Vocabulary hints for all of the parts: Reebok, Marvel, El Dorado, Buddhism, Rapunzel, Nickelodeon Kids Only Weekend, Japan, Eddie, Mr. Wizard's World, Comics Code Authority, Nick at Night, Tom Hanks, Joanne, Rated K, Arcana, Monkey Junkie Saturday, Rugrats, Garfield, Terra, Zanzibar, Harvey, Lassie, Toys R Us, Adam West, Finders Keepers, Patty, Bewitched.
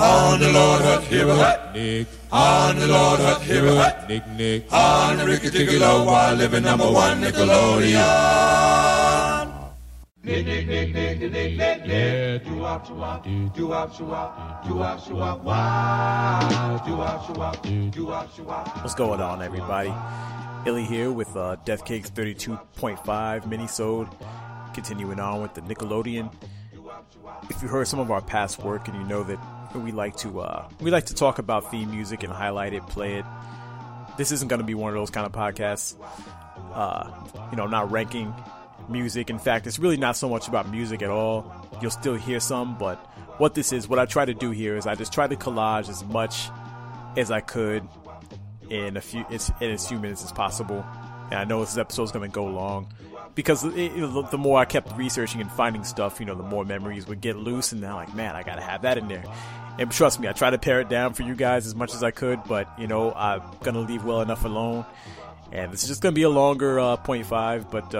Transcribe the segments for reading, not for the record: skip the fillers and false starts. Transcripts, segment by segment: On the Lord Hut, here we hut, Nick. On the Lord Hut, here we hut, Nick, Nick. On the Ricky Ticky Low, while living #1 Nickelodeon. Nick, Nick, Nick, Nick, Nick, Nick, Nick, Nick. Doo-wop, shoo-wop, doo-wop, shoo-wop, doo-wop, shoo-wop, wow. Doo-wop, shoo-wop, doo-wop, shoo-wop. What's going on, everybody? Illy here with Deathcakes 32.5 minisode, continuing on with the Nickelodeon. If you heard some of our past work and you know that we like to talk about theme music and highlight it, play it. This isn't going to be one of those kind of podcasts, not ranking music. In fact, it's really not so much about music at all. You'll still hear some, but what I try to do here is I just try to collage as much as I could in as few minutes as possible. And I know this episode's going to go long, because the more I kept researching and finding stuff, the more memories would get loose, and I'm like, man, I gotta have that in there. And trust me, I try to pare it down for you guys as much as I could, but I'm gonna leave well enough alone, and this is just gonna be a longer 0.5, but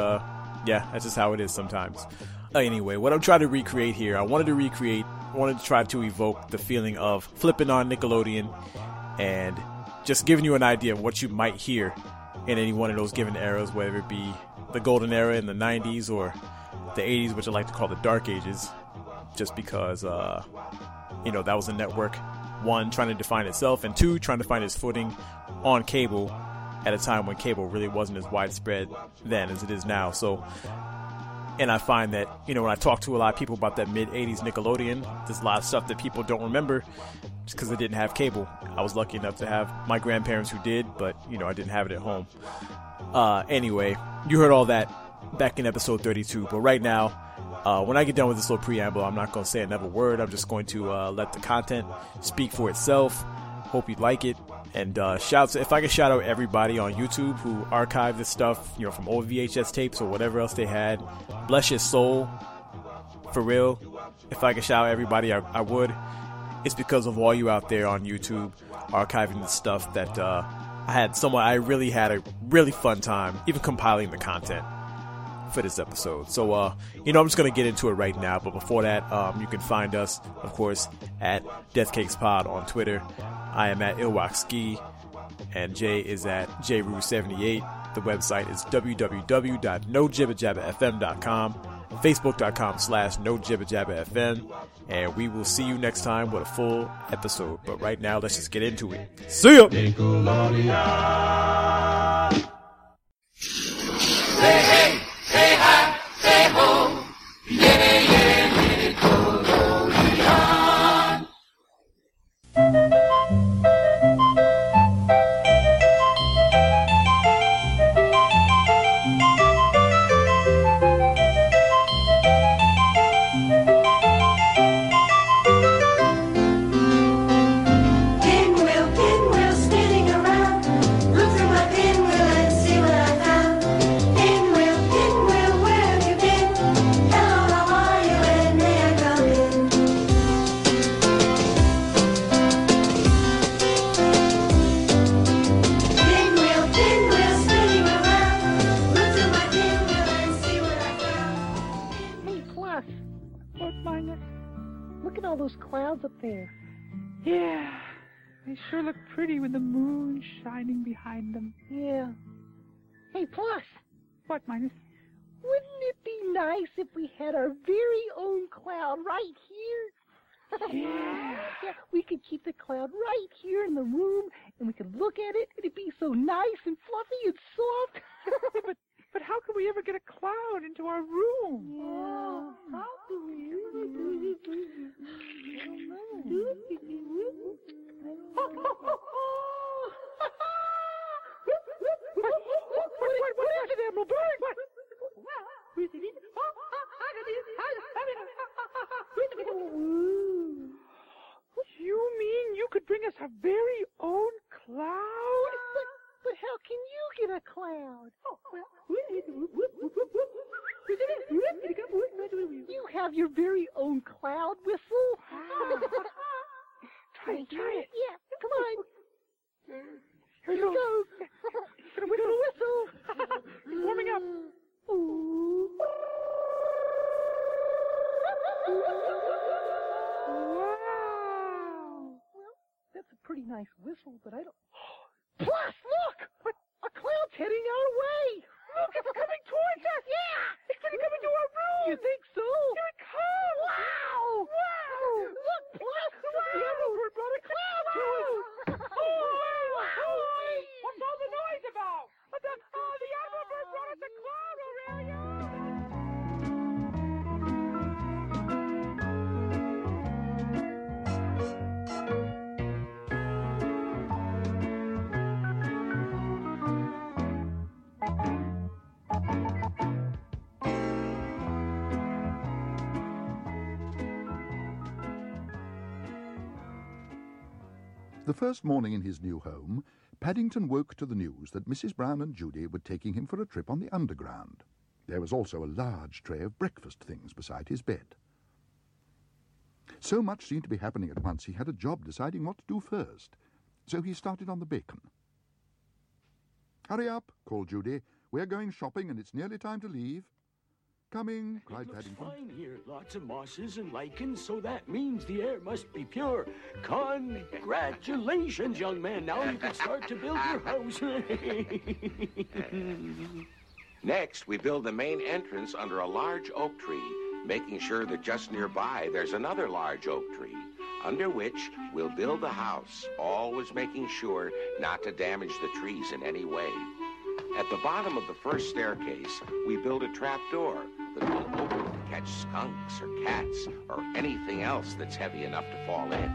yeah, that's just how it is sometimes. Anyway, what I'm trying to recreate here, I wanted to try to evoke the feeling of flipping on Nickelodeon and just giving you an idea of what you might hear in any one of those given eras, whether it be the golden era in the 90s or the 80s, which I like to call the dark ages, just because that was a network, one, trying to define itself, and two, trying to find its footing on cable at a time when cable really wasn't as widespread then as it is now. So, and I find that when I talk to a lot of people about that mid 80s Nickelodeon, there's a lot of stuff that people don't remember just because they didn't have cable. I was lucky enough to have my grandparents who did, but I didn't have it at home. Anyway, you heard all that back in episode 32, but right now, when I get done with this little preamble, I'm not going to say another word. I'm just going to let the content speak for itself. Hope you like it, and if I could shout out everybody on YouTube who archived this stuff, from old VHS tapes or whatever else they had. Bless your soul, for real. If I could shout out everybody, I would. It's because of all you out there on YouTube archiving this stuff that I really had a really fun time even compiling the content for this episode. So, I'm just going to get into it right now. But before that, you can find us, of course, at DeathCakesPod on Twitter. I am at ilwakski, and Jay is at JRU78. The website is www.nojibbajabbafm.com, facebook.com/nojibbajabbafm. And we will see you next time with a full episode. But right now, let's just get into it. See ya! Nickelodeon. Say hey, say hi, say ho. Yeah, yeah, Nickelodeon. There. Yeah, they sure look pretty with the moon shining behind them. Yeah. Hey, Plus. What, Minus? Wouldn't it be nice if we had our very own cloud right here? Yeah. Yeah. We could keep the cloud right here in the room, and we could look at it. It'd be so nice and fluffy and soft. But how could we ever get a cloud into our room? Yeah. How do we ever do What is it, Admiral Bird? What? You mean you could bring us our very own cloud? But how can you get a cloud? Oh, well, you have your very own cloud whistle. Wow. Try it. Yeah, come on. Here you go. Gonna whistle. It's warming up. Wow. nice whistle, but I don't... Plus, look! A cloud's heading our way! Look, it's coming towards us! Yeah! It's going to come into our room! You think so? Here it comes! Wow! Wow! Look, Plus! Wow. The other word brought a cloud to us! Oh, wow! What's all the noise about? The other bird brought us a cloud, Aurelia! The first morning in his new home, Paddington woke to the news that Mrs. Brown and Judy were taking him for a trip on the Underground. There was also a large tray of breakfast things beside his bed. So much seemed to be happening at once, he had a job deciding what to do first. So he started on the bacon. "Hurry up," called Judy. "We're going shopping and it's nearly time to leave." "Coming," cried Paddington. "It looks fine here. Lots of mosses and lichens, so that means the air must be pure. Congratulations, young man. Now you can start to build your house." Next, we build the main entrance under a large oak tree, making sure that just nearby there's another large oak tree, under which we'll build the house, always making sure not to damage the trees in any way. At the bottom of the first staircase, we build a trap door that will open to catch skunks or cats or anything else that's heavy enough to fall in.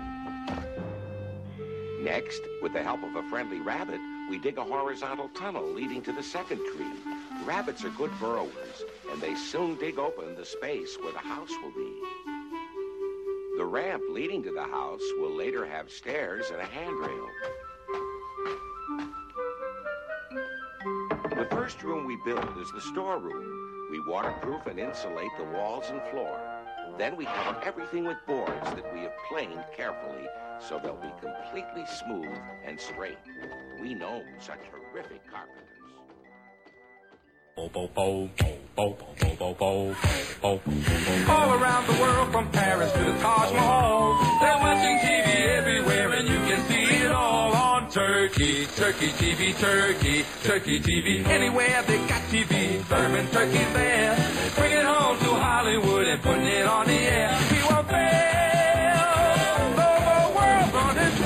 Next, with the help of a friendly rabbit, we dig a horizontal tunnel leading to the second tree. Rabbits are good burrowers, and they soon dig open the space where the house will be. The ramp leading to the house will later have stairs and a handrail. The first room we build is the storeroom. We waterproof and insulate the walls and floor. Then we cover everything with boards that we have planed carefully so they'll be completely smooth and straight. We know such terrific carpenters. All around the world, from Paris to the Taj Mahal, they're watching TV everywhere and you can see it all on Turkey, Turkey TV, Turkey, Turkey TV. Anywhere they got TV, Bourbon Turkey there. Bring it home to Hollywood and putting it on the air. We won't fail, the whole world's on its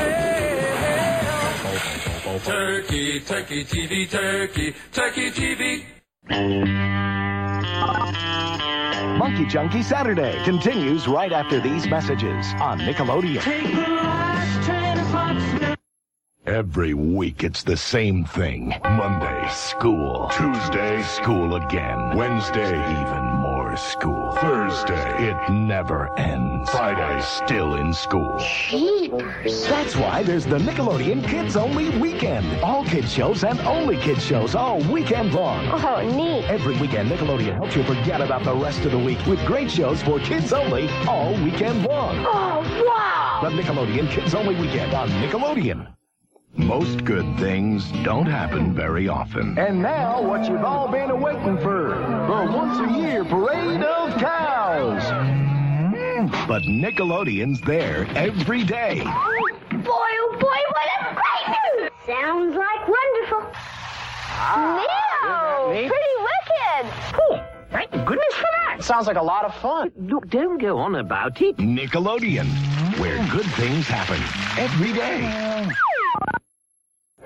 tail. Turkey, Turkey TV, Turkey, Turkey TV. Monkey Junkie Saturday continues right after these messages on Nickelodeon. Take the last train to Foxville. Every week it's the same thing. Monday, school. Tuesday, school again. Wednesday, even more school. Thursday, it never ends. Friday, still in school. Jeepers. That's why there's the Nickelodeon Kids Only Weekend. All kids shows and only kids shows all weekend long. Oh, neat. Every weekend, Nickelodeon helps you forget about the rest of the week with great shows for kids only all weekend long. Oh, wow. The Nickelodeon Kids Only Weekend on Nickelodeon. Most good things don't happen very often. And now, what you've all been waiting for, the once-a-year parade of cows. But Nickelodeon's there every day. Oh, boy, what a great news! Sounds like wonderful. Wow! Pretty wicked! Cool. Thank goodness for that. Sounds like a lot of fun. Look, don't go on about it. Nickelodeon, where good things happen every day.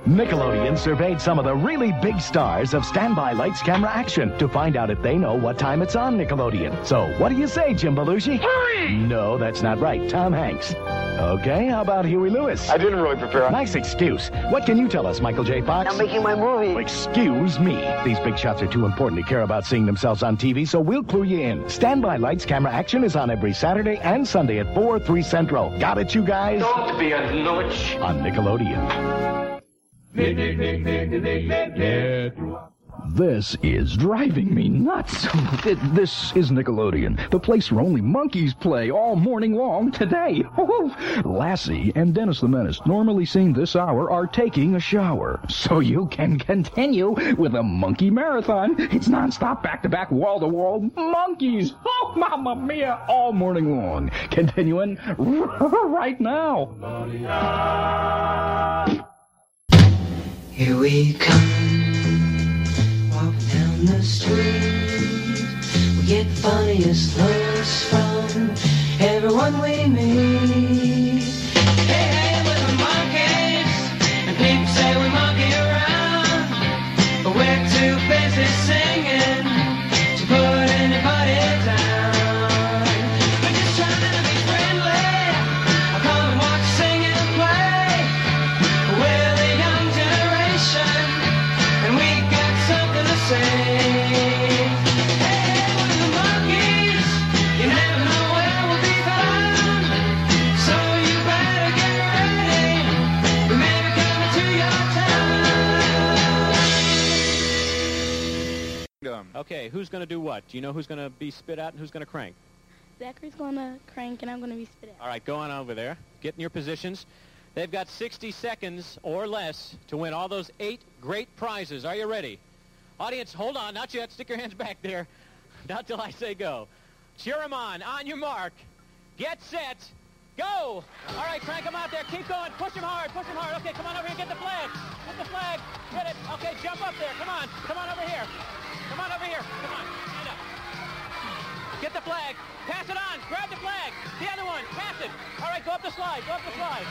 Nickelodeon surveyed some of the really big stars of Standby Lights, Camera, Action to find out if they know what time it's on Nickelodeon. So, what do you say, Jim Belushi? Hurry! No, that's not right. Tom Hanks. Okay, how about Huey Lewis? I didn't really prepare. Nice excuse. What can you tell us, Michael J. Fox? I'm making my movie. Excuse me. These big shots are too important to care about seeing themselves on TV, so we'll clue you in. Standby Lights, Camera, Action is on every Saturday and Sunday at 4, 3 Central. Got it, you guys? Don't be a notch. On Nickelodeon. Nick. This is driving me nuts. This is Nickelodeon, the place where only monkeys play all morning long today. Lassie and Dennis the Menace, normally seen this hour, are taking a shower. So you can continue with a monkey marathon. It's nonstop, back-to-back, wall-to-wall monkeys. Oh, mamma mia, all morning long. Continuing right now. Here we come, walk down the street. We get funniest looks from everyone we meet. Hey, hey, we're the monkeys, and people say we monkey around, but we're too busy singing to put anybody down. We're just trying to be friendly. I'll come and watch, sing, and play. We're the young generation, and we got something to say. Okay, who's going to do what? Do you know who's going to be spit out and who's going to crank? Zachary's going to crank and I'm going to be spit out. All right, go on over there. Get in your positions. They've got 60 seconds or less to win all those 8 great prizes. Are you ready? Audience, hold on. Not yet. Stick your hands back there. Not till I say go. Cheer them on. On your mark. Get set. Go! All right, crank them out there. Keep going. Push them hard. Push them hard. Okay, come on over here. Get the flag. Get the flag. Get it. Okay, jump up there. Come on. Come on over here. Come on over here. Come on. Stand up. Get the flag. Pass it on. Grab the flag. The other one. Pass it. All right, go up the slide. Go up the slide.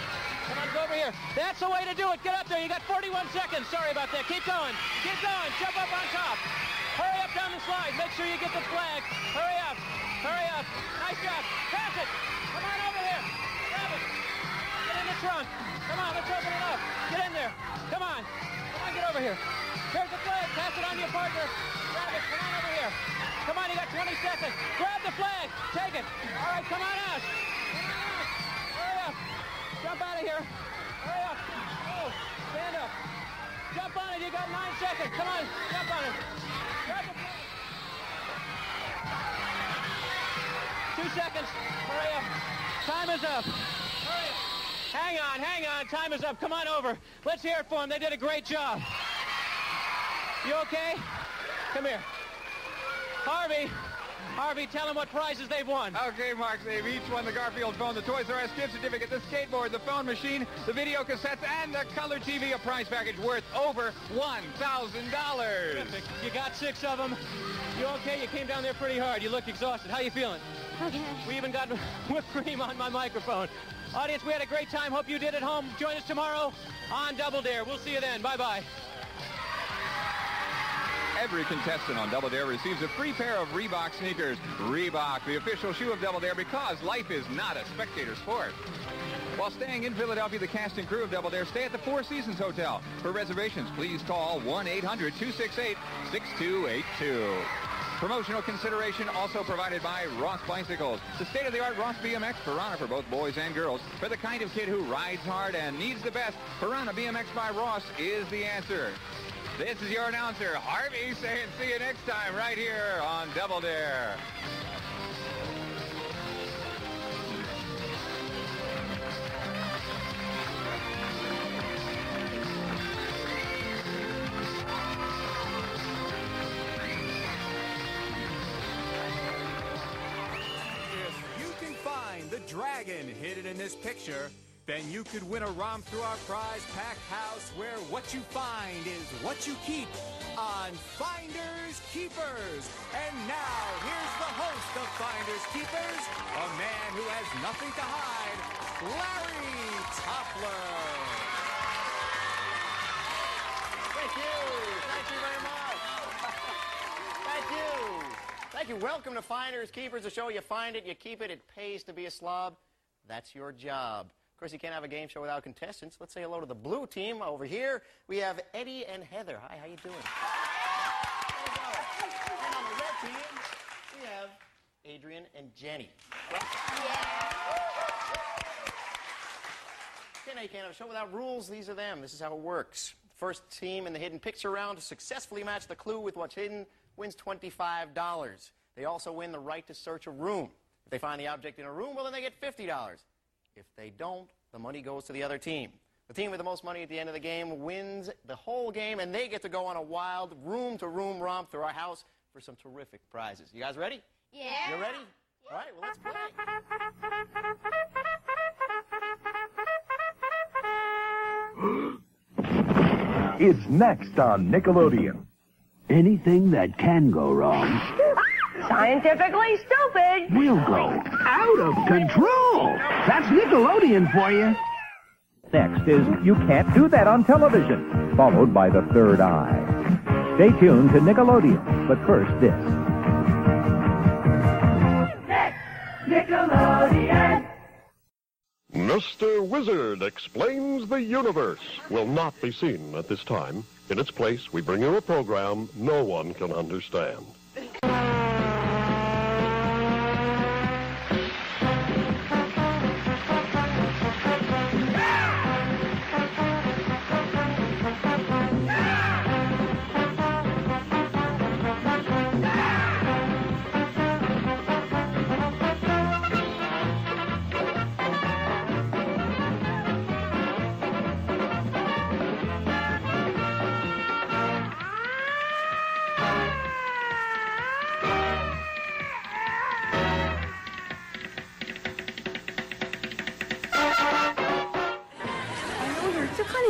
Come on, go over here. That's the way to do it. Get up there. You got 41 seconds. Sorry about that. Keep going. Keep going. Jump up on top. Hurry up down the slide. Make sure you get the flag. Hurry up. Hurry up. Nice job. Pass it. Come on over here. Grab it. Get in the trunk. Come on, let's open it up. Get in there. Come on. Come on, get over here. Here's the flag. Pass it on to your partner. Grab it. Come on over here. Come on, you got 20 seconds. Grab the flag. Take it. All right, come on out. Come on out. Hurry up. Jump out of here. Hurry up. Oh, stand up. Jump on it. You got 9 seconds. Come on, jump on it. Grab the flag. 2 seconds. Hurry up. Time is up. Hurry up. Hang on, hang on. Time is up. Come on over. Let's hear it for them. They did a great job. You okay? Come here. Harvey. Harvey, tell them what prizes they've won. Okay, Mark, they've each won the Garfield phone, the Toys R Us gift certificate, the skateboard, the phone machine, the video cassettes, and the color TV, a prize package worth over $1,000. Terrific. You got 6 of them. You okay? You came down there pretty hard. You looked exhausted. How you feeling? Okay. We even got whipped cream on my microphone. Audience, we had a great time. Hope you did at home. Join us tomorrow on Double Dare. We'll see you then. Bye-bye. Every contestant on Double Dare receives a free pair of Reebok sneakers. Reebok, the official shoe of Double Dare, because life is not a spectator sport. While staying in Philadelphia, the cast and crew of Double Dare stay at the Four Seasons Hotel. For reservations, please call 1-800-268-6282. Promotional consideration also provided by Ross Bicycles, the state-of-the-art Ross BMX Piranha for both boys and girls. For the kind of kid who rides hard and needs the best, Piranha BMX by Ross is the answer. This is your announcer, Harvey, saying see you next time right here on Double Dare. If you can find the dragon hidden in this picture, then you could win a romp through our prize-packed house where what you find is what you keep on Finders Keepers. And now, here's the host of Finders Keepers, a man who has nothing to hide, Larry Toppler. Thank you. Thank you very much. Thank you. Thank you. Welcome to Finders Keepers, the show you find it, you keep it, it pays to be a slob. That's your job. Of course, you can't have a game show without contestants. Let's say hello to the blue team over here. We have Eddie and Heather. Hi, how you doing? And on the red team, we have Adrian and Jenny. Yeah. You can't have a show without rules. These are them. This is how it works. First team in the hidden picture round to successfully match the clue with what's hidden wins $25. They also win the right to search a room. If they find the object in a room, well, then they get $50. If they don't, the money goes to the other team. The team with the most money at the end of the game wins the whole game, and they get to go on a wild room-to-room romp through our house for some terrific prizes. You guys ready? Yeah. You ready? Yeah. All right, well, let's play. It's next on Nickelodeon. Anything that can go wrong. Scientifically stupid. Will go out of control. That's Nickelodeon for you. Next is You Can't Do That on Television, followed by The Third Eye. Stay tuned to Nickelodeon, but first this. Next, Nickelodeon. Mr. Wizard Explains the Universe will not be seen at this time. In its place, we bring you a program no one can understand.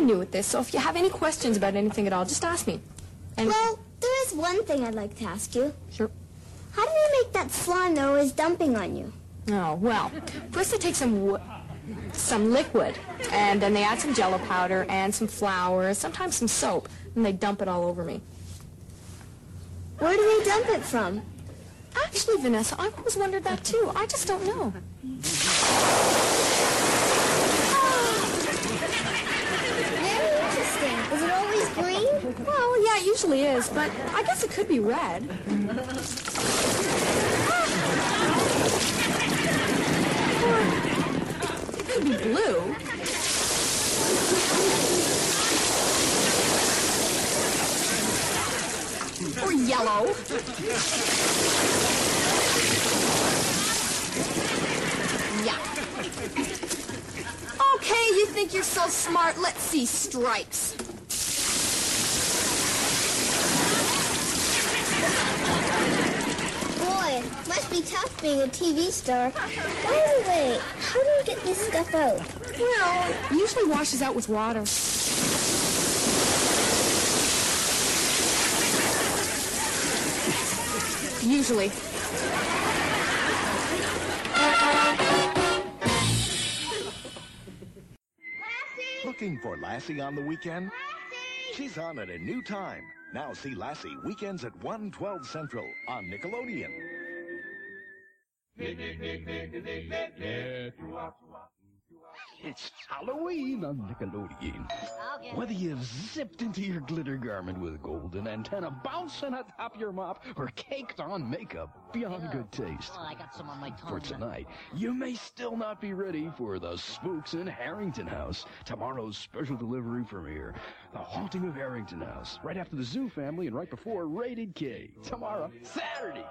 With this, so if you have any questions about anything at all, just ask me. And well, there is one thing I'd like to ask you. Sure. How do we make that slime that always dumping on you? Oh, well, first they take some liquid, and then they add some jello powder and some flour, sometimes some soap, and they dump it all over me. Where do they dump it from? Actually, Vanessa, I've always wondered that too. I just don't know. Is it always green? Well, yeah, it usually is, but I guess it could be red. Or it could be blue. Or yellow. Yeah. Okay, you think you're so smart. Let's see stripes. Boy, must be tough being a TV star. By the way, how do you get this stuff out? Well, it usually washes out with water. Usually. Looking for Lassie on the weekend? Lassie! She's on at a new time. Now see Lassie, weekends at 1:12 Central on Nickelodeon. It's Halloween on Nickelodeon. Okay. Whether you've zipped into your glitter garment with a golden antenna bouncing atop your mop or caked on makeup beyond good taste. Oh, I got some on my tongue. For tonight, you may still not be ready for The Spooks in Harrington House, tomorrow's special delivery premiere, The Haunting of Harrington House, right after The Zoo Family and right before Rated K, tomorrow, Saturday.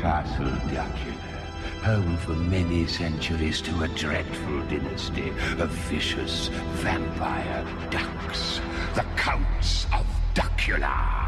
Castle Dracula, home for many centuries to a dreadful dynasty of vicious vampire ducks, the Counts of Dracula.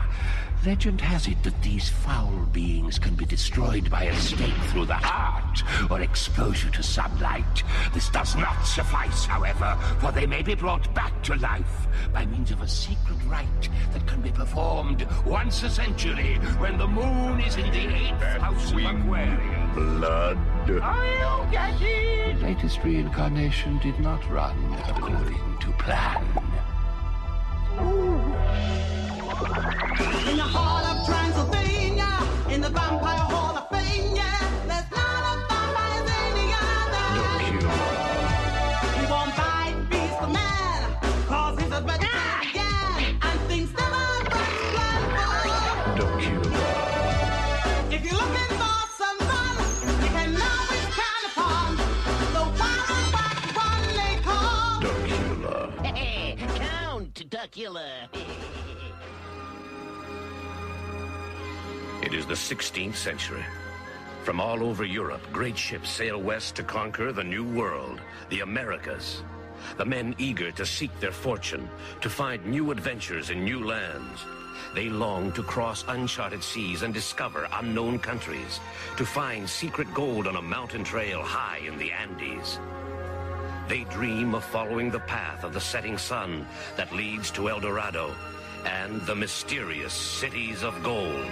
Legend has it that these foul beings can be destroyed by a stake through the heart or exposure to sunlight. This does not suffice, however, for they may be brought back to life by means of a secret rite that can be performed once a century when the moon is in the 8th house of Aquarius. Blood. Are you getting? The latest reincarnation did not run according to plan. In the heart of Transylvania, in the Vampire Hall of Fame, yeah, there's not a vampire in any other. We won't fight beast of man, cause he's a better again, and things never run. If you're looking for some fun, you can always count upon the one. killer. It is the 16th century. From all over Europe, great ships sail west to conquer the New World, the Americas. The men eager to seek their fortune, to find new adventures in new lands. They long to cross uncharted seas and discover unknown countries, to find secret gold on a mountain trail high in the Andes. They dream of following the path of the setting sun that leads to El Dorado and the mysterious Cities of Gold.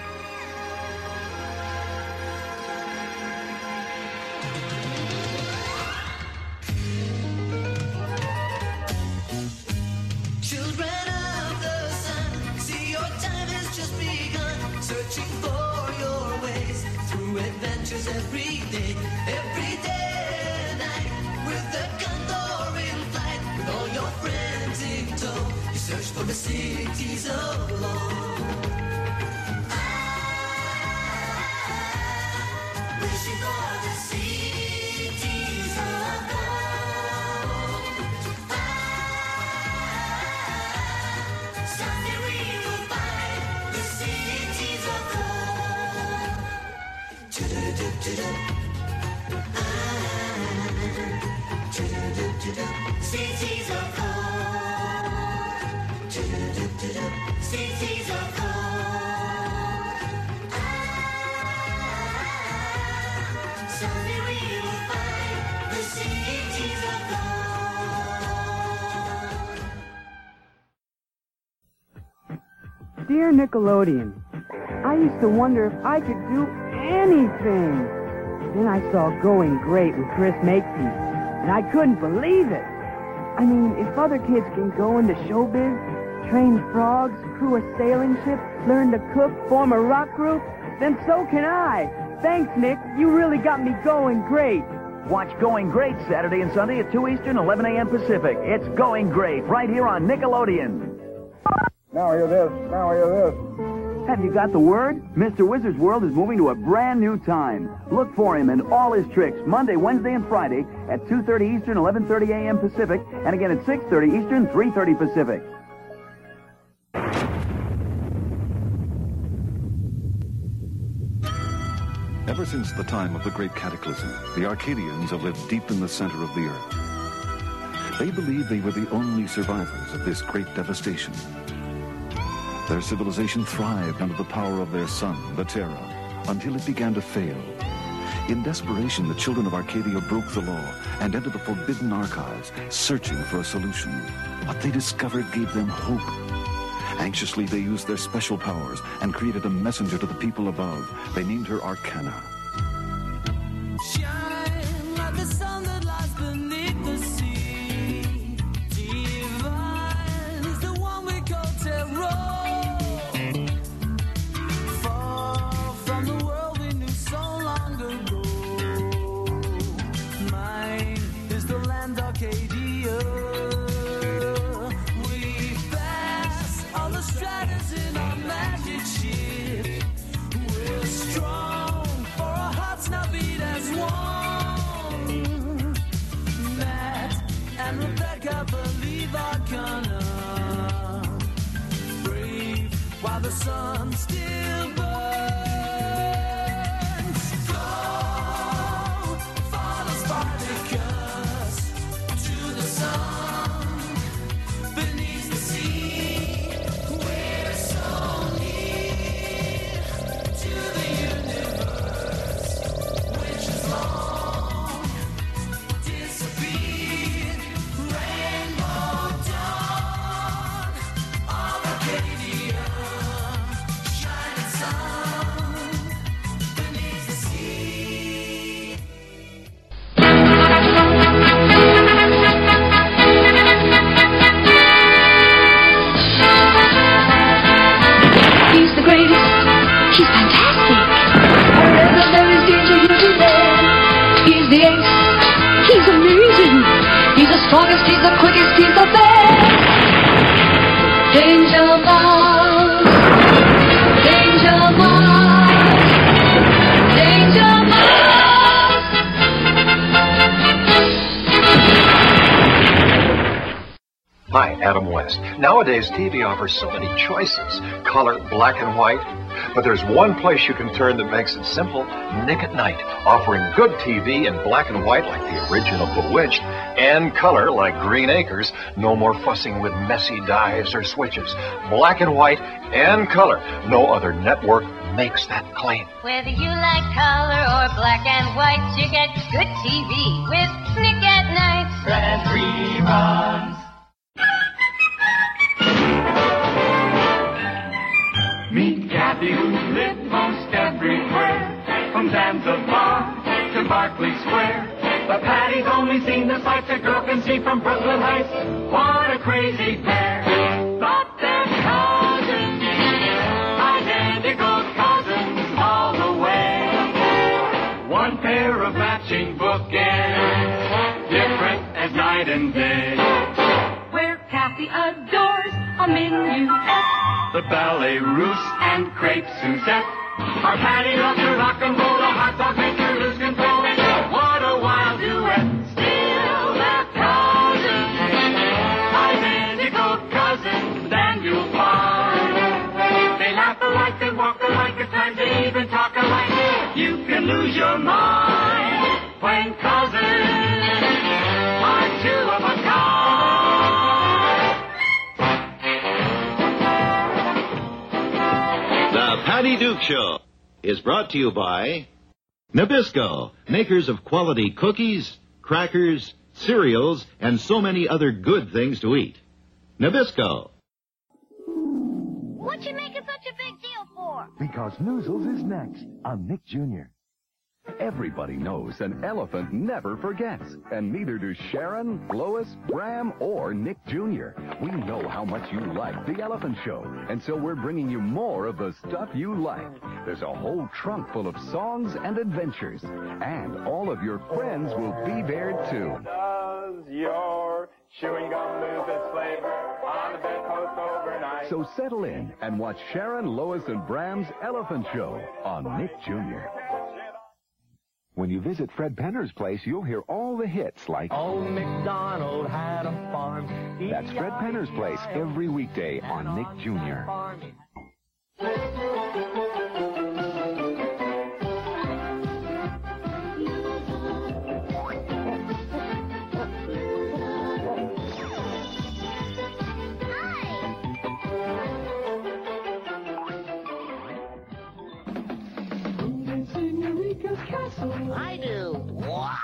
Dear Nickelodeon, I used to wonder if I could do anything. Then I saw Going Great with Chris Makepeace, and I couldn't believe it. I mean, if other kids can go into showbiz, train frogs, crew a sailing ship, learn to cook, form a rock group, then so can I. Thanks, Nick. You really got me going great. Watch Going Great Saturday and Sunday at 2 Eastern, 11 a.m. Pacific. It's Going Great right here on Nickelodeon. Now hear this, now hear this. Have you got the word? Mr. Wizard's World is moving to a brand new time. Look for him and all his tricks Monday, Wednesday, and Friday at 2:30 Eastern, 11:30 a.m. Pacific, and again at 6:30 Eastern, 3:30 Pacific. Ever since the time of the Great Cataclysm, the Arcadians have lived deep in the center of the earth. They believe they were the only survivors of this great devastation. Their civilization thrived under the power of their sun, the Terra, until it began to fail. In desperation, the children of Arcadia broke the law and entered the forbidden archives, searching for a solution. What they discovered gave them hope. Anxiously, they used their special powers and created a messenger to the people above. They named her Arcana. Shine like the sun that lies beneath the sea. Divine is the one we call Terror. The sun still burns. Go, follow Spartacus to the sun beneath the sea. We're so near to the universe, which is long disappeared. Rainbow dawn of Arcadia. Shine. Adam West. Nowadays, TV offers so many choices, color, black and white. But there's one place you can turn that makes it simple, Nick at Night, offering good TV in black and white like the original Bewitched, and color like Green Acres. No more fussing with messy dials or switches. Black and white and color. No other network makes that claim. Whether you like color or black and white, you get good TV with Nick at Night. Grand reruns. Meet Kathy, who lived most everywhere, from Zanzibar to Barclay Square. But Patty's only seen the sights a girl can see from Brooklyn Heights. What a crazy pair. Thought they're cousins, identical cousins all the way. One pair of matching bookends, different as night and day. Where Kathy adores a minuet, the ballet russe and crepe Suzette. Our Patty loves her rock and roll, the hot dog makes her lose control. And what a wild duet. Still they're cousins, identical cousins, and you'll find they laugh alike, they walk alike, at times they even talk alike. You can lose your mind when cousins are two of a kind. The Patty Duke Show is brought to you by Nabisco, makers of quality cookies, crackers, cereals, and so many other good things to eat. Nabisco. What you making such a big deal for? Because Noozles is next on Nick Jr. Everybody knows an elephant never forgets, and neither do Sharon, Lois, Bram, or Nick Jr. We know how much you like The Elephant Show, and so we're bringing you more of the stuff you like. There's a whole trunk full of songs and adventures, and all of your friends will be there, too. Does your chewing gum lose its flavor on the bedpost overnight? So settle in and watch Sharon, Lois, and Bram's Elephant Show on Nick Jr. When you visit Fred Penner's place, you'll hear all the hits like Old MacDonald Had a Farm. That's Fred Penner's place every weekday on Nick Jr. I do. Wow.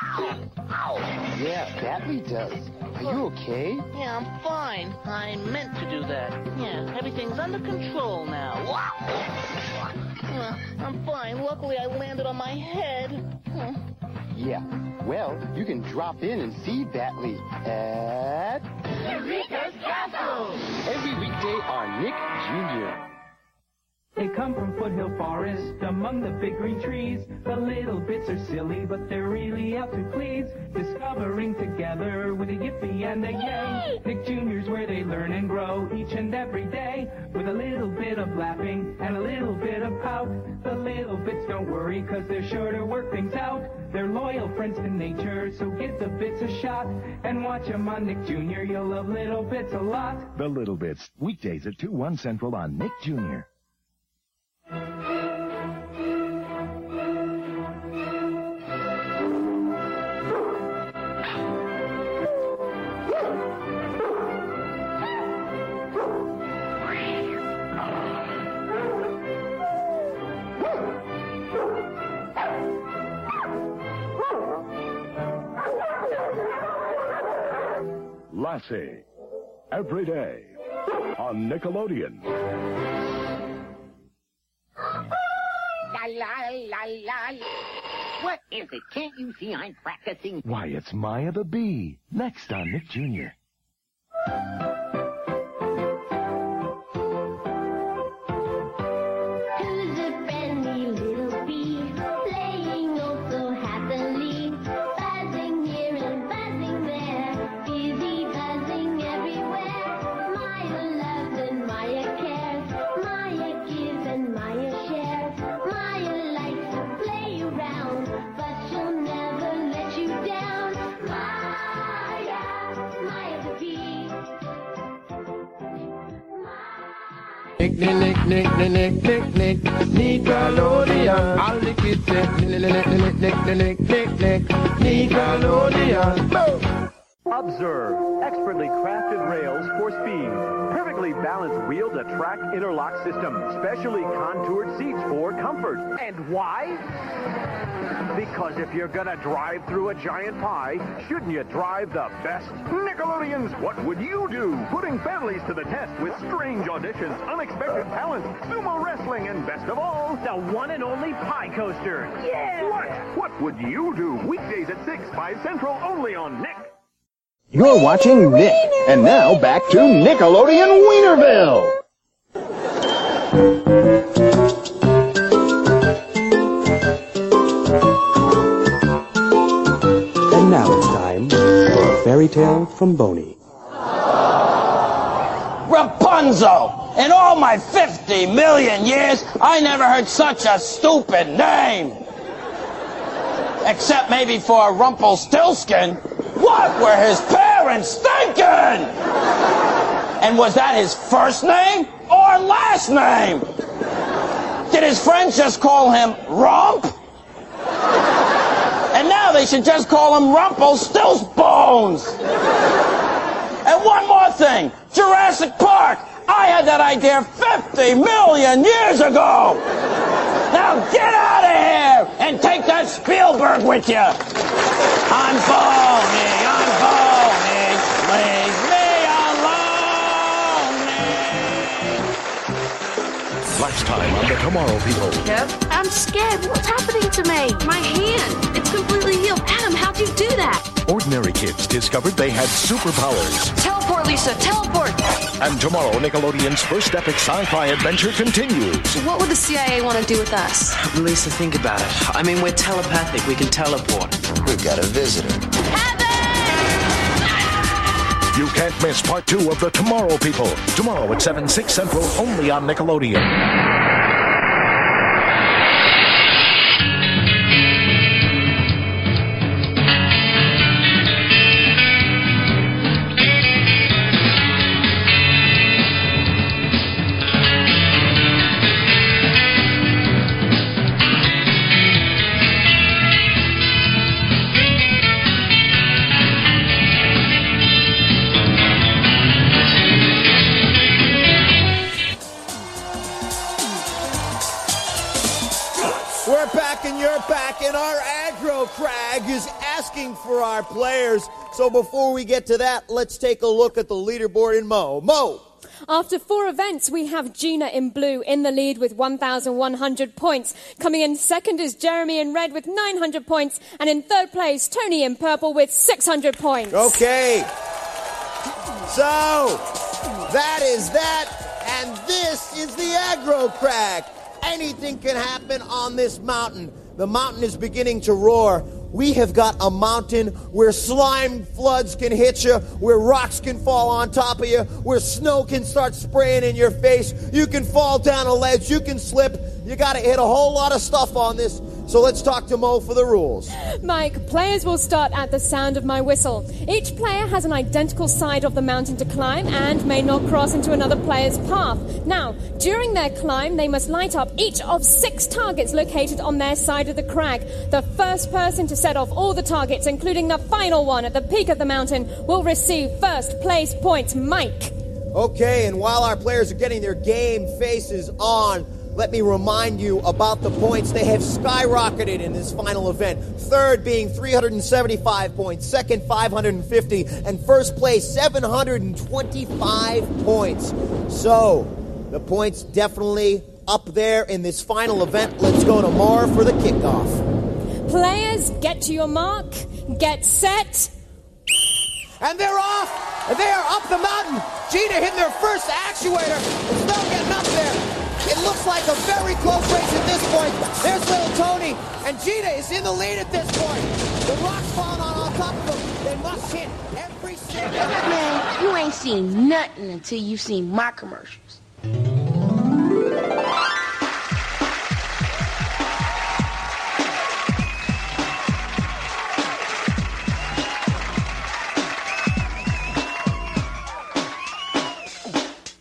Ow. Yeah, Kathy does. Are you okay? Yeah, I'm fine. I meant to do that. Yeah, everything's under control now. Wow. I'm fine. Luckily, I landed on my head. Yeah. Well, you can drop in and see Batley at Eureka's Castle every weekday on Nick Jr. They come from foothill forest, among the big green trees. The little bits are silly, but they're really out to please. Discovering together with a yippee and a yay. Nick Jr.'s where they learn and grow each and every day. With a little bit of laughing and a little bit of pout. The little bits don't worry, cause they're sure to work things out. They're loyal friends to nature, so give the bits a shot. And watch them on Nick Jr., you'll love little bits a lot. The Little Bits, weekdays at 2-1 Central on Nick Jr. Lassie, every day on Nickelodeon. La, la, la, la. What is it? Can't you see I'm practicing? Why, it's Maya the Bee, next on Nick Jr. Who's a friendly little bee, playing oh so happily, buzzing here and buzzing there, busy buzzing everywhere. Maya loves and Maya cares, Maya gives and Maya shares. Nick, Nickelodeon. I'll lick it, Nick, Nickelodeon. Observe expertly crafted rails for speed. Perfectly balanced wheel to track interlock system. Specially contoured seats for comfort. And why? Because if you're gonna drive through a giant pie, shouldn't you drive the best? Nickelodeons, what would you do? Putting families to the test with strange auditions, unexpected talents, sumo wrestling, and best of all, the one and only pie coaster. Yeah! What would you do? Weekdays at 6, 5 Central, only on Nick. You're watching Nick, and now back to Nickelodeon Wienerville. Now it's time for a fairy tale from Boney. Rapunzel! In all my 50 million years, I never heard such a stupid name! Except maybe for Rumpelstiltskin. What were his parents thinking? And was that his first name or last name? Did his friends just call him Rump? And now they should just call him Rumpelstiltsbones. And one more thing, Jurassic Park. I had that idea 50 million years ago. Now get out of here and take that Spielberg with you. I'm Boney, leave me alone. Last time on the Tomorrow People. Yep. I'm scared. What's happening to me? My hand. Completely healed. Adam, how'd you do that? Ordinary kids discovered they had superpowers. Teleport, Lisa, teleport! And tomorrow, Nickelodeon's first epic sci-fi adventure continues. What would the CIA want to do with us? Lisa, think about it. I mean, we're telepathic. We can teleport. We've got a visitor. Heather! You can't miss part 2 of The Tomorrow People. Tomorrow at 7, 6 Central, only on Nickelodeon. Crag is asking for our players. So before we get to that, let's take a look at the leaderboard in Mo. Mo! After 4 events, we have Gina in blue in the lead with 1,100 points. Coming in second is Jeremy in red with 900 points. And in third place, Tony in purple with 600 points. Okay. So, that is that. And this is the aggro crag. Anything can happen on this mountain. The mountain is beginning to roar. We have got a mountain where slime floods can hit you, where rocks can fall on top of you, where snow can start spraying in your face. You can fall down a ledge. You can slip. You got to hit a whole lot of stuff on this. So let's talk to Mo for the rules. Mike, players will start at the sound of my whistle. Each player has an identical side of the mountain to climb and may not cross into another player's path. Now, during their climb, they must light up each of 6 targets located on their side of the crag. The first person to set off all the targets, including the final one at the peak of the mountain, will receive first place points. Mike. Okay, and while our players are getting their game faces on, let me remind you about the points. They have skyrocketed in this final event. Third being 375 points, second 550, and first place 725 points. So, the points definitely up there in this final event. Let's go to Mar for the kickoff. Players, get to your mark, get set. And they're off! And they are up the mountain! Gina hitting their first actuator. It's still getting up there. It looks like a very close race at this point. There's little Tony, and Gina is in the lead at this point. The rocks falling on top of them. They must hit every single one. Man, you ain't seen nothing until you've seen my commercials.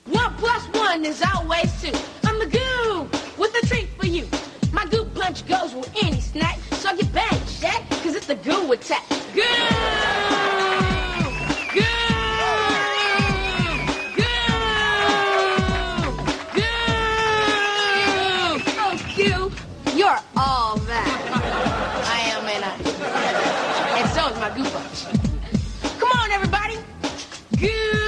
One plus one is always two. it's the goo attack. Goo! Goo! Goo! Goo! Oh, goo. You're all that. I am, and I. And so is my goo punch. Come on, everybody. Goo!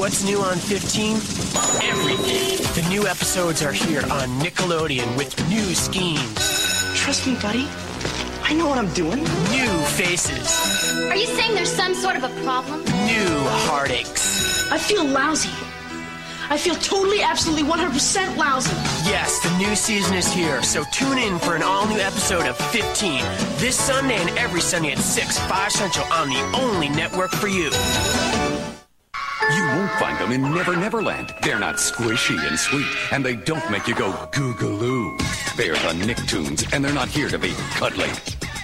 What's new on 15? Everything. The new episodes are here on Nickelodeon with new schemes. Trust me, buddy. I know what I'm doing. New faces. Are you saying there's some sort of a problem? New heartaches. I feel lousy. I feel totally, absolutely, 100% lousy. Yes, the new season is here, so tune in for an all-new episode of 15 this Sunday and every Sunday at 6, 5 Central on the only network for you. You won't find them in Never Never Land. They're not squishy and sweet, and they don't make you go goo-galoo. They're the Nicktoons, and they're not here to be cuddly.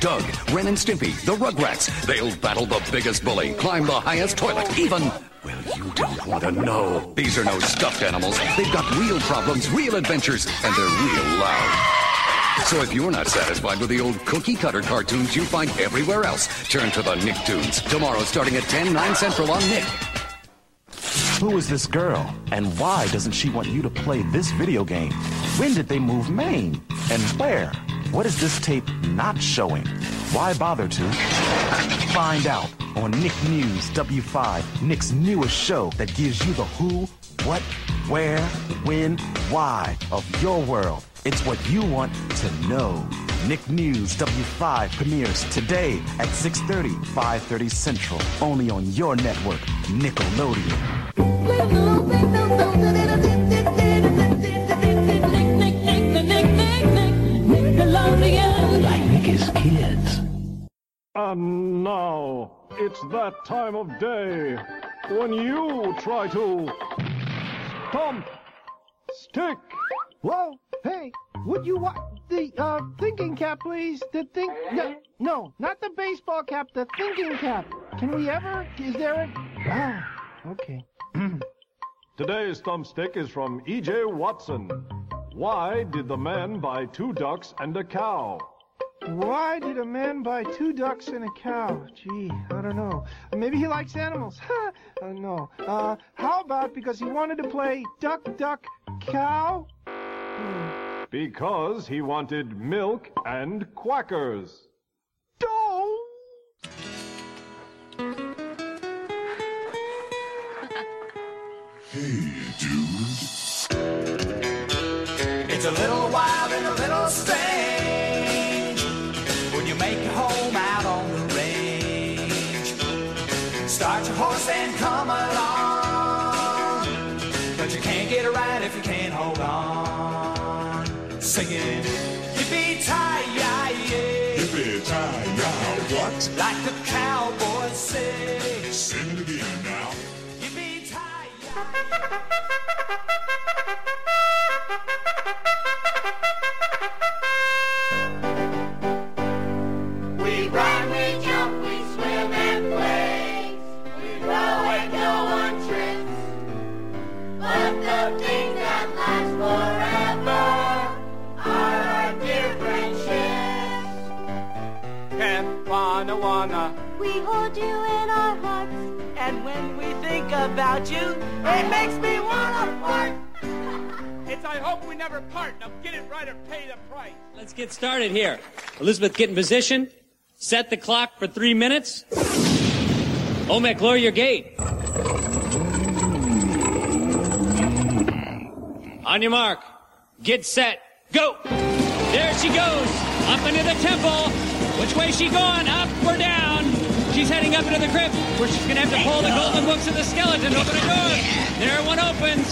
Doug, Ren and Stimpy, the Rugrats, they'll battle the biggest bully, climb the highest toilet, even... Well, you don't want to know. These are no stuffed animals. They've got real problems, real adventures, and they're real loud. So if you're not satisfied with the old cookie-cutter cartoons you find everywhere else, turn to the Nicktoons. Tomorrow starting at 10, 9 Central on Nick. Who is this girl? And why doesn't she want you to play this video game? When did they move Maine? And where? What is this tape not showing? Why bother to? Find out on Nick News W5, Nick's newest show that gives you the who, what, where, when, why of your world. It's what you want to know. Nick News W5 premieres today at 6:30, 5:30 Central. Only on your network, Nickelodeon. Like Nicky's kids. And now it's that time of day when you try to stomp, stick. Whoa, hey, would you want the thinking cap, please? No, not the baseball cap, the thinking cap. Can we ever? Is there a? Ah, okay. Today's thumbstick is from E.J. Watson. Why did the man buy two ducks and a cow? Why did a man buy two ducks and a cow? Gee, I don't know. Maybe he likes animals. No. How about because he wanted to play duck, duck, cow? Because he wanted milk and quackers. Doh! Hey, dude. It's a little wild and a little strange when you make your home out on the range. Start your horse and come along, but you can't get a ride if you can't hold on. Singing, yippee-ti-yi-yi. Yippee-ti-yi-yi. What? Like the cowboy sing. Sing it again now. We run, we jump, we swim and play. We grow and go on trips. But the thing that lasts forever are our dear friendships. Camp Wanawana, we hold you in our hearts. And when we think about you, it makes me wanna fart. It's I hope we never part. Now get it right or pay the price. Let's get started here. Elizabeth, get in position. Set the clock for 3 minutes. Omek, lower your gate. On your mark. Get set. Go. There she goes. Up into the temple. Which way is she going? Up or down? She's heading up into the crypt, where she's going to have to pull the golden books of the skeleton over the door. There one opens.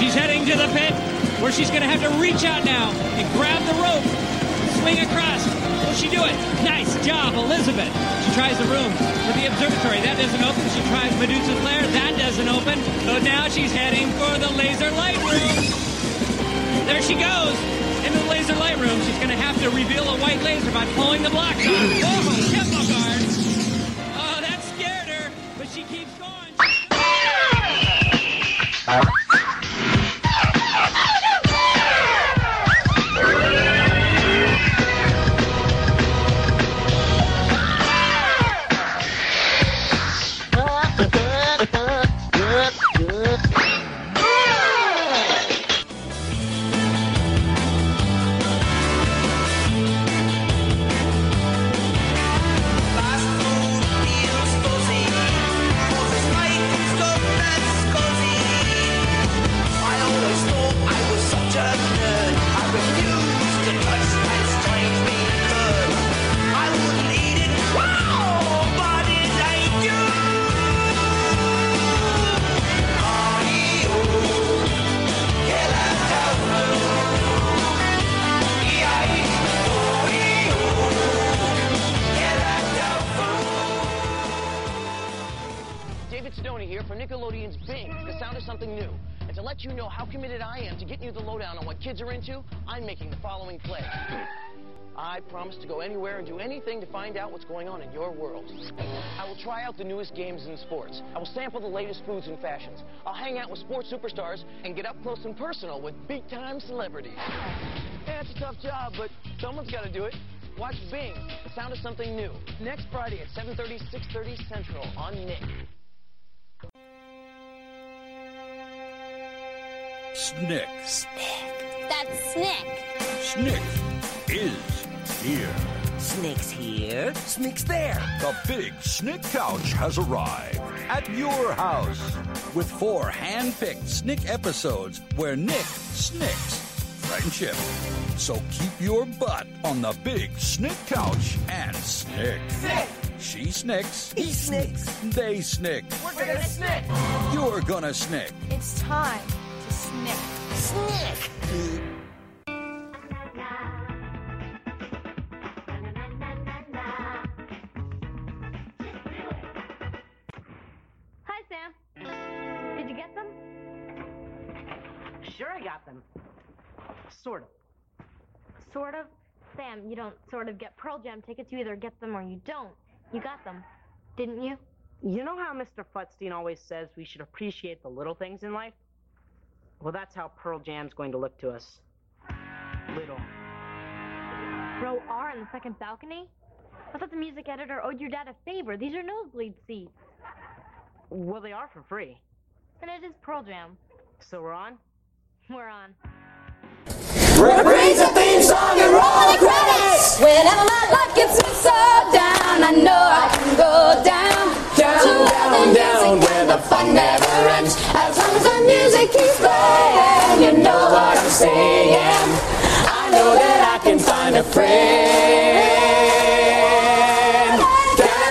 She's heading to the pit, where she's going to have to reach out now and grab the rope, swing across. Will she do it? Nice job, Elizabeth. She tries the room for the observatory. That doesn't open. She tries Medusa's lair. That doesn't open. So now she's heading for the laser light room. There she goes. into the laser light room, she's going to have to reveal a white laser by pulling the blocks off. Oh, tempo guard. Oh, that scared her, but she keeps going. You know how committed I am to getting you the lowdown on what kids are into, I'm making the following pledge. I promise to go anywhere and do anything to find out what's going on in your world. I will try out the newest games and sports. I will sample the latest foods and fashions. I'll hang out with sports superstars and get up close and personal with big-time celebrities. Yeah, it's a tough job, but someone's got to do it. Watch Bing, the sound of something new. Next Friday at 7:30, 6:30 Central on Nick. Snick. Snick. That's Snick. Snick is here. Snick's here. Snick's there. The big Snick couch has arrived at your house with 4 hand-picked Snick episodes where Nick snicks friendship. So keep your butt on the big Snick couch and snick. Snick. She snicks. He snicks. They snick. We're gonna snick. You're gonna snick. It's time. Snick. Snick. Hi, Sam. Did you get them? Sure, I got them. Sort of. Sort of? Sam, you don't sort of get Pearl Jam tickets. You either get them or you don't. You got them, didn't you? You know how Mr. Futstein always says we should appreciate the little things in life? Well, that's how Pearl Jam's going to look to us. Little. Row R on the second balcony? I thought the music editor owed your dad a favor. These are nosebleed seats. Well, they are for free. And it is Pearl Jam. So we're on? We're on. Repeat the theme song and roll the credits! Whenever my life gets me so down, I know I can go down, where the fun never ends. As long as the music keeps playing, you know what I'm saying. I know that I can find a friend down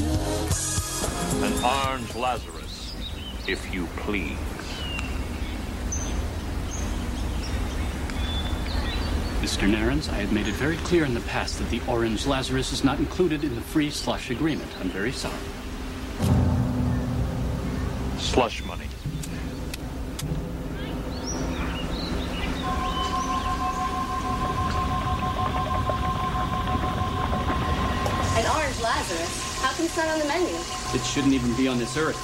at the Roundhouse. An orange Lazarus, if you please. Mr. Nairns, I have made it very clear in the past that the Orange Lazarus is not included in the free slush agreement. I'm very sorry. Slush money. An Orange Lazarus? How come it's not on the menu? It shouldn't even be on this earth.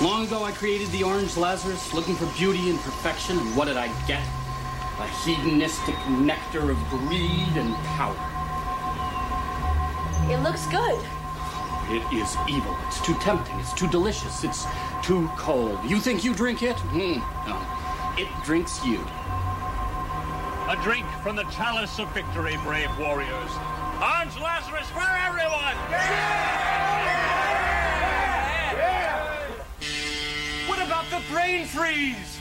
Long ago, I created the Orange Lazarus, looking for beauty and perfection, and what did I get? A hedonistic nectar of greed and power. It looks good. It is evil. It's too tempting. It's too delicious. It's too cold. You think you drink it? No. It drinks you. A drink from the chalice of victory, brave warriors. Orange Lazarus for everyone! Yeah! Yeah! Yeah! What about the brain freeze?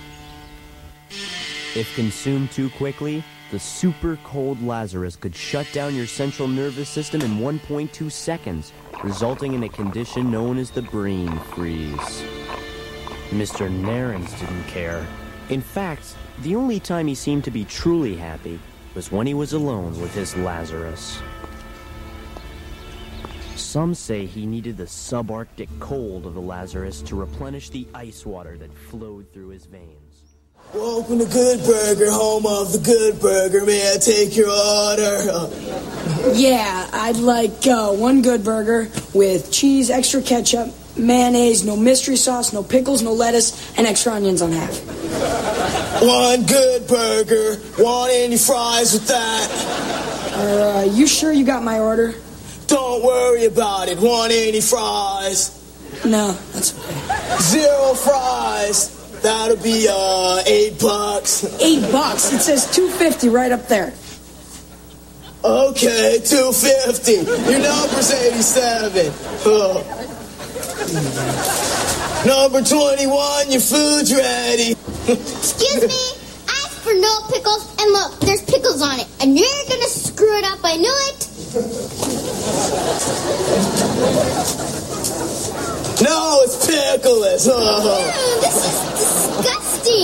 If consumed too quickly, the super cold Lazarus could shut down your central nervous system in 1.2 seconds, resulting in a condition known as the brain freeze. Mr. Nairns didn't care. In fact, the only time he seemed to be truly happy was when he was alone with his Lazarus. Some say he needed the subarctic cold of the Lazarus to replenish the ice water that flowed through his veins. Welcome to Good Burger, home of the Good Burger. May I take your order? Yeah, I'd like one Good Burger with cheese, extra ketchup, mayonnaise, no mystery sauce, no pickles, no lettuce, and extra onions on half. One Good Burger, want any fries with that? You sure you got my order? Don't worry about it. Want any fries? No, that's okay. 0 fries. That'll be $8. $8? It says $2.50 right up there. Okay, $2.50. Your number's 87. Oh. Number 21. Your food's ready. Excuse me. I asked for no pickles, and look, there's pickles on it. I knew you were gonna screw it up. I knew it. No, it's pickless. Oh. This is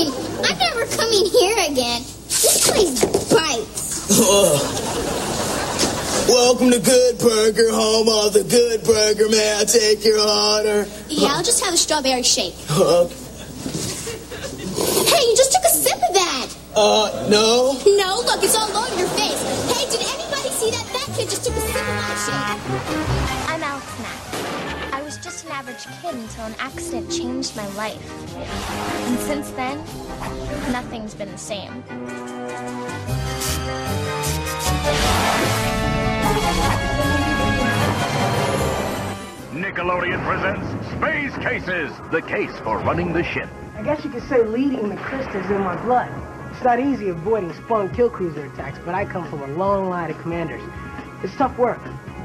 disgusting. I'm never coming here again. This place bites. Oh. Welcome to Good Burger, home of the Good Burger. May I take your order? Yeah, I'll just have a strawberry shake. Hey, you just took a sip of that. No. No, look, it's all over your face. Hey, did anybody see that? That kid just took a sip of my shake. I'm Alex now. I was just an average kid until an accident changed my life. And since then, nothing's been the same. Nickelodeon presents Space Cases, the case for running the ship. I guess you could say leading the Christas in my blood. It's not easy avoiding Spawn kill cruiser attacks, but I come from a long line of commanders. It's tough work,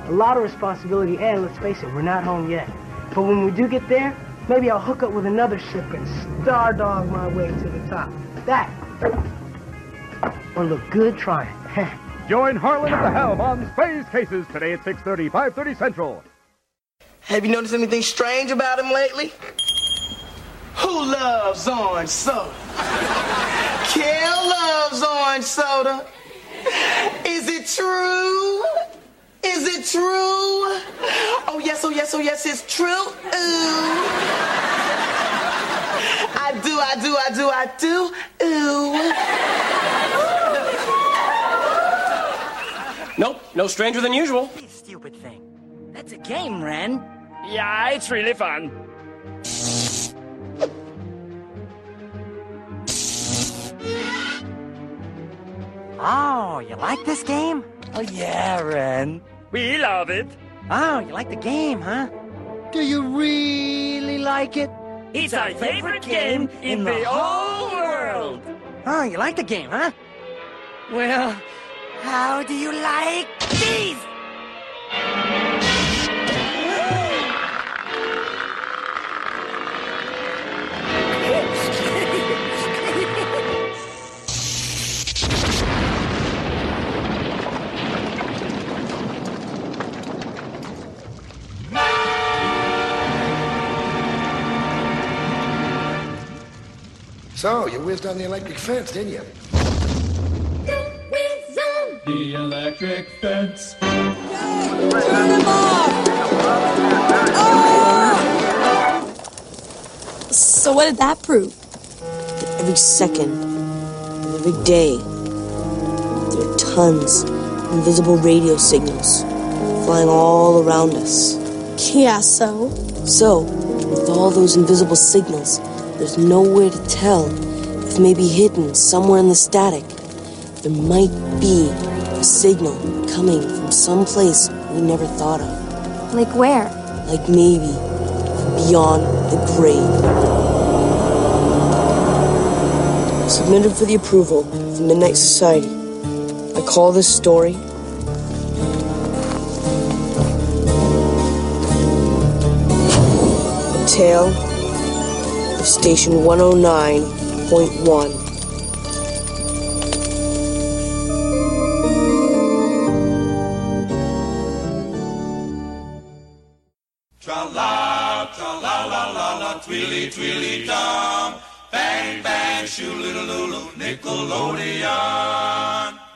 a lot of responsibility, and let's face it, we're not home yet. But when we do get there, maybe I'll hook up with another ship and star dog my way to the top. That will look good trying. Join Harlan at the helm on Space Cases today at 6:30, 5:30 Central. Have you noticed anything strange about him lately? Who loves orange soda? Kel loves orange soda. Is it true? Is it true? Oh, yes, oh, yes, oh, yes, it's true. Ooh. I do, I do, I do, I do. Ooh. Nope, no stranger than usual. Stupid thing. That's a game, Ren. Yeah, it's really fun. Oh, you like this game? Oh, yeah, Ren. We love it. Oh, you like the game, huh? Do you really like it? It's our favorite game in the whole world. Oh, you like the game, huh? Well, how do you like these? So, you whizzed on the electric fence, didn't you? The electric fence. Yay! Turn him off! Oh! So what did that prove? That every second, and every day, there are tons of invisible radio signals flying all around us. Yeah, so? So, with all those invisible signals, there's nowhere to tell if maybe hidden somewhere in the static, there might be a signal coming from some place we never thought of. Like where? Like maybe beyond the grave. Submitted for the approval of the Midnight Society. I call this story A Tale of Station 109.1. Tra-la, tra-la-la-la-la, tweely-tweely-dum, bang-bang, shoo-little-lulu, Nickelodeon.